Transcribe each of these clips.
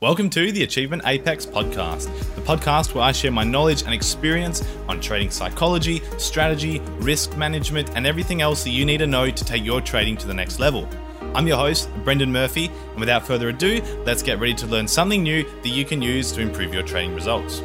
Welcome to the Achievement Apex podcast, the podcast where I share my knowledge and experience on trading psychology, strategy, risk management, and everything else that you need to know to take your trading to the next level. I'm your host, Brendan Murphy, and without further ado, let's get ready to learn something new that you can use to improve your trading results.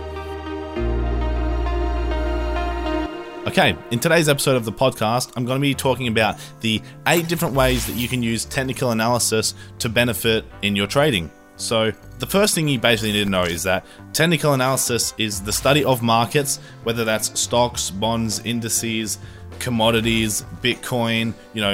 Okay, in today's episode of the podcast, I'm going to be talking about the 8 different ways that you can use technical analysis to benefit in your trading. So the first thing you basically need to know is that technical analysis is the study of markets, whether that's stocks, bonds, indices, commodities, Bitcoin,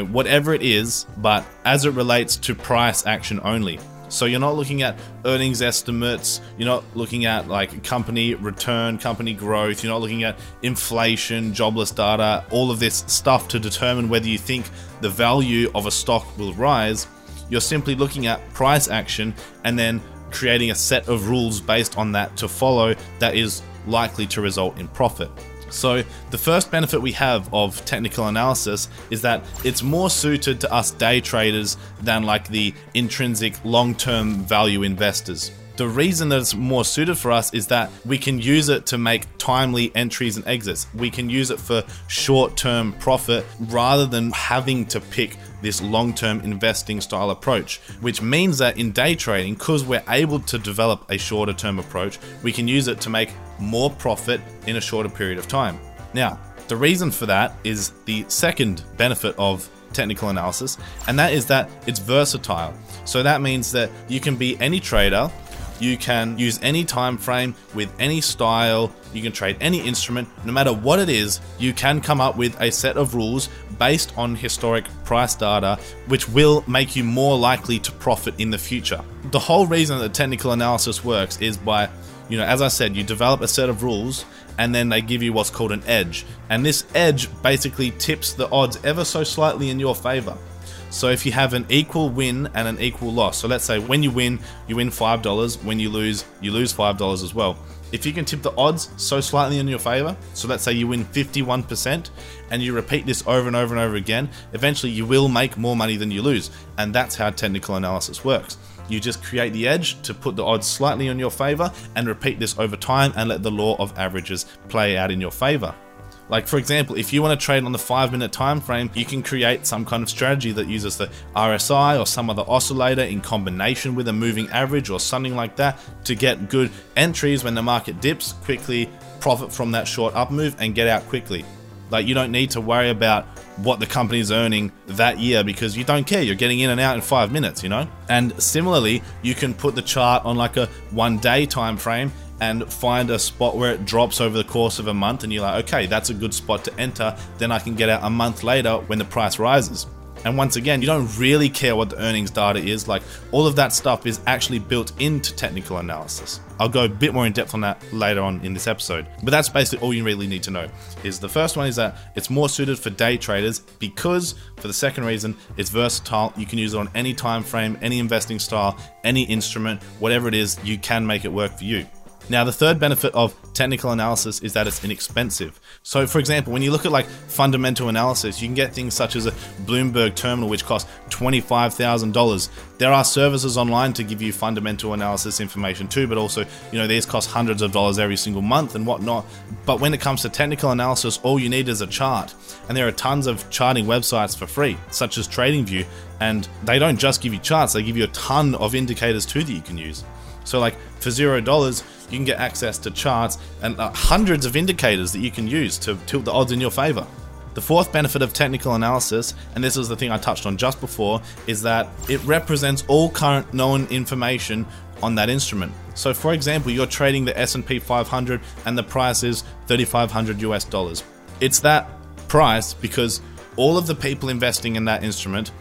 whatever it is, but as it relates to price action only. So you're not looking at earnings estimates, you're not looking at like company return, company growth, you're not looking at inflation, jobless data, all of this stuff to determine whether you think the value of a stock will rise. You're simply looking at price action and then creating a set of rules based on that to follow that is likely to result in profit. So the first benefit we have of technical analysis is that it's more suited to us day traders than like the intrinsic long-term value investors. The reason that it's more suited for us is that we can use it to make timely entries and exits. We can use it for short-term profit rather than having to pick this long-term investing style approach, which means that in day trading, because we're able to develop a shorter-term approach, we can use it to make more profit in a shorter period of time. Now, the reason for that is the second benefit of technical analysis, and that is that it's versatile. So that means that you can be any trader, you can use any time frame with any style, you can trade any instrument, no matter what it is, you can come up with a set of rules based on historic price data, which will make you more likely to profit in the future. The whole reason that technical analysis works is by, as I said, you develop a set of rules and then they give you what's called an edge. And this edge basically tips the odds ever so slightly in your favor. So if you have an equal win and an equal loss, so let's say when you win $5, when you lose $5 as well. If you can tip the odds so slightly in your favor, so let's say you win 51% and you repeat this over and over and over again, eventually you will make more money than you lose. And that's how technical analysis works. You just create the edge to put the odds slightly in your favor and repeat this over time and let the law of averages play out in your favor. Like for example, if you want to trade on the 5-minute time frame, you can create some kind of strategy that uses the RSI or some other oscillator in combination with a moving average or something like that to get good entries when the market dips, quickly profit from that short up move and get out quickly. Like you don't need to worry about what the company's earning that year because you don't care. You're getting in and out in 5 minutes, And similarly, you can put the chart on like a 1-day time frame and find a spot where it drops over the course of a month and you're like, okay, that's a good spot to enter. Then I can get out a month later when the price rises. And once again, you don't really care what the earnings data is. Like all of that stuff is actually built into technical analysis. I'll go a bit more in depth on that later on in this episode. But that's basically all you really need to know. Is the first one is that it's more suited for day traders because for the second reason, it's versatile. You can use it on any time frame, any investing style, any instrument, whatever it is, you can make it work for you. Now, the third benefit of technical analysis is that it's inexpensive. So for example, when you look at like fundamental analysis, you can get things such as a Bloomberg terminal, which costs $25,000. There are services online to give you fundamental analysis information too, but also, these cost hundreds of dollars every single month and whatnot. But when it comes to technical analysis, all you need is a chart. And there are tons of charting websites for free, such as TradingView. And they don't just give you charts, they give you a ton of indicators too that you can use. So like for $0, you can get access to charts and hundreds of indicators that you can use to tilt the odds in your favor. The fourth benefit of technical analysis, and this is the thing I touched on just before, is that it represents all current known information on that instrument. So for example, you're trading the S&P 500 and the price is $3,500. It's that price because all of the people investing in that instrument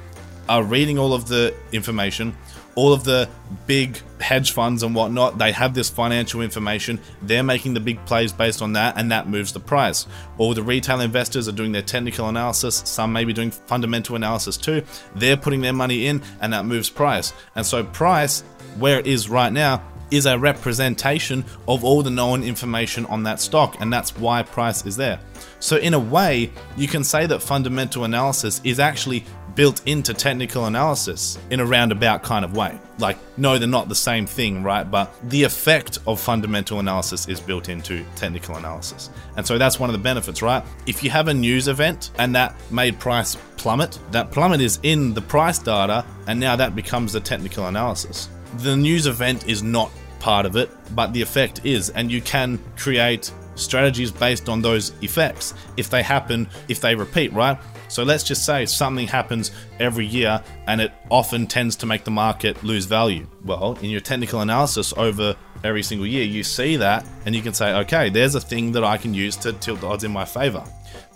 are reading all of the information, all of the big hedge funds and whatnot, they have this financial information, they're making the big plays based on that, and that moves the price. All the retail investors are doing their technical analysis, some may be doing fundamental analysis too, they're putting their money in and that moves price. And so price, where it is right now, is a representation of all the known information on that stock, and that's why price is there. So in a way, you can say that fundamental analysis is actually built into technical analysis in a roundabout kind of way. Like, no, they're not the same thing, right? But the effect of fundamental analysis is built into technical analysis. And so that's one of the benefits, right? If you have a news event and that made price plummet, that plummet is in the price data, and now that becomes the technical analysis. The news event is not part of it, but the effect is, and you can create strategies based on those effects if they happen, if they repeat, right? So let's just say something happens every year and it often tends to make the market lose value. Well, in your technical analysis over every single year, you see that and you can say, okay, there's a thing that I can use to tilt the odds in my favor.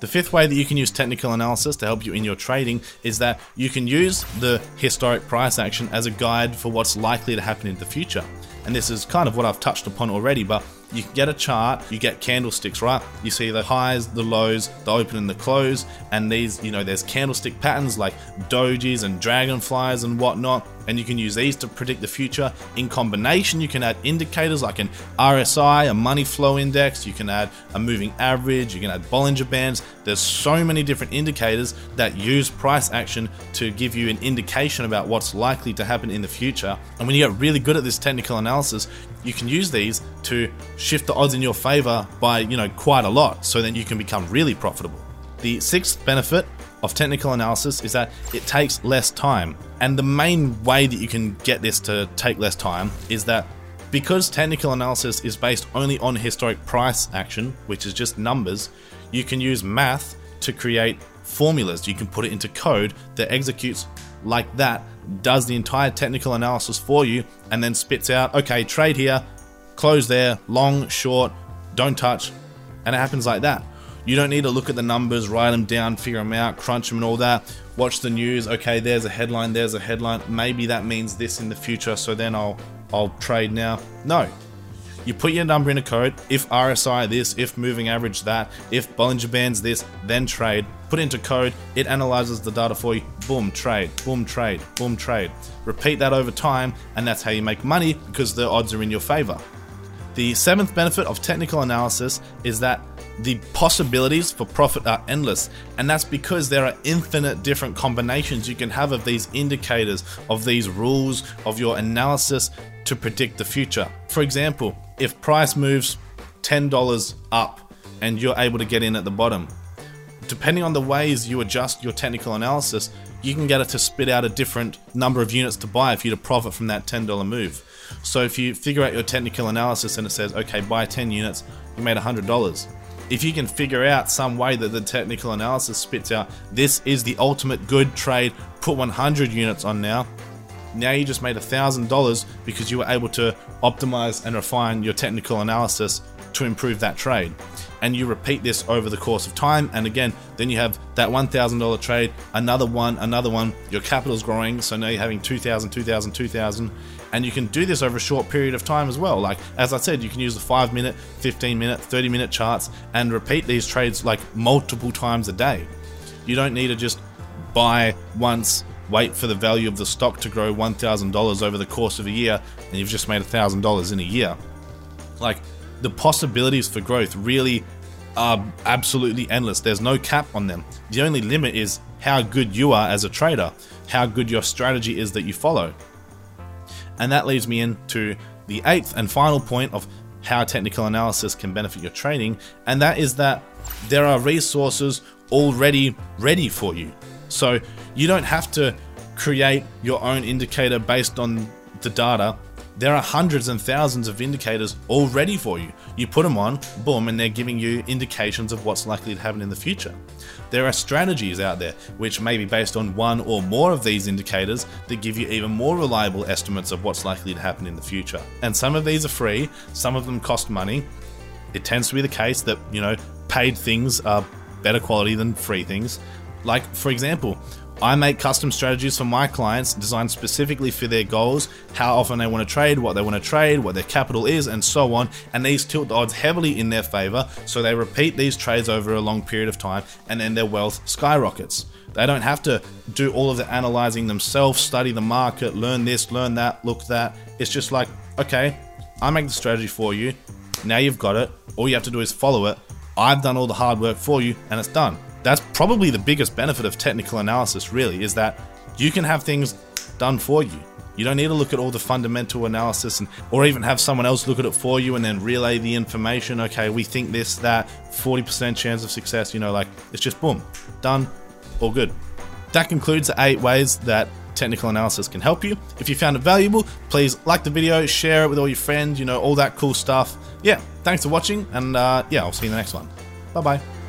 The fifth way that you can use technical analysis to help you in your trading is that you can use the historic price action as a guide for what's likely to happen in the future. And this is kind of what I've touched upon already, but you can get a chart, you get candlesticks, right? You see the highs, the lows, the open and the close, and these, you know, there's candlestick patterns like dojis and dragonflies and whatnot, and you can use these to predict the future. In combination, you can add indicators like an RSI, a money flow index, you can add a moving average, you can add Bollinger Bands. There's so many different indicators that use price action to give you an indication about what's likely to happen in the future. And when you get really good at this technical analysis, you can use these to shift the odds in your favor by, quite a lot, so then you can become really profitable. The sixth benefit of technical analysis is that it takes less time. And the main way that you can get this to take less time is that because technical analysis is based only on historic price action, which is just numbers, you can use math to create formulas. You can put it into code that executes like that, does the entire technical analysis for you, and then spits out, okay, trade here, close there, long, short, don't touch, and it happens like that. You don't need to look at the numbers, write them down, figure them out, crunch them and all that. Watch the news. Okay, there's a headline. Maybe that means this in the future, so then I'll trade now. No. You put your number in a code. If RSI this, if moving average that, if Bollinger Bands this, then trade. Put into code. It analyzes the data for you. Boom, trade, boom, trade, boom, trade. Repeat that over time, and that's how you make money because the odds are in your favor. The seventh benefit of technical analysis is that the possibilities for profit are endless, and that's because there are infinite different combinations you can have of these indicators, of these rules, of your analysis to predict the future. For example, if price moves $10 up and you're able to get in at the bottom, depending on the ways you adjust your technical analysis, you can get it to spit out a different number of units to buy if you're to profit from that $10 move. So if you figure out your technical analysis and it says, okay, buy 10 units, you made $100. If you can figure out some way that the technical analysis spits out, this is the ultimate good trade, put 100 units on now. Now you just made $1,000 because you were able to optimize and refine your technical analysis to improve that trade. And you repeat this over the course of time. And again, then you have that $1,000 trade, another one, your capital's growing. So now you're having 2,000, 2,000, 2,000. And you can do this over a short period of time as well. Like, as I said, you can use the 5-minute, 15-minute, 30-minute charts and repeat these trades like multiple times a day. You don't need to just buy once, wait for the value of the stock to grow $1,000 over the course of a year, and you've just made $1,000 in a year. Like, the possibilities for growth really are absolutely endless. There's no cap on them. The only limit is how good you are as a trader, how good your strategy is that you follow. And that leads me into the eighth and final point of how technical analysis can benefit your trading, and that is that there are resources already ready for you. So you don't have to create your own indicator based on the data. There are hundreds and thousands of indicators already for you. You put them on, boom, and they're giving you indications of what's likely to happen in the future. There are strategies out there which may be based on one or more of these indicators that give you even more reliable estimates of what's likely to happen in the future. And some of these are free, some of them cost money. It tends to be the case that, paid things are better quality than free things. Like, for example, I make custom strategies for my clients designed specifically for their goals, how often they want to trade, what they want to trade, what their capital is, and so on. And these tilt the odds heavily in their favor, so they repeat these trades over a long period of time, and then their wealth skyrockets. They don't have to do all of the analyzing themselves, study the market, learn this, learn that, look that. It's just like, okay, I make the strategy for you. Now you've got it. All you have to do is follow it. I've done all the hard work for you, and it's done. that's probably the biggest benefit of technical analysis, really, is that you can have things done for you. You don't need to look at all the fundamental analysis and, or even have someone else look at it for you and then relay the information. Okay, we think this, that, 40% chance of success, you know, like it's just boom, done, all good. That concludes the 8 ways that technical analysis can help you. If you found it valuable, please like the video, share it with all your friends, you know, all that cool stuff. Yeah, thanks for watching, and yeah, I'll see you in the next one. Bye-bye.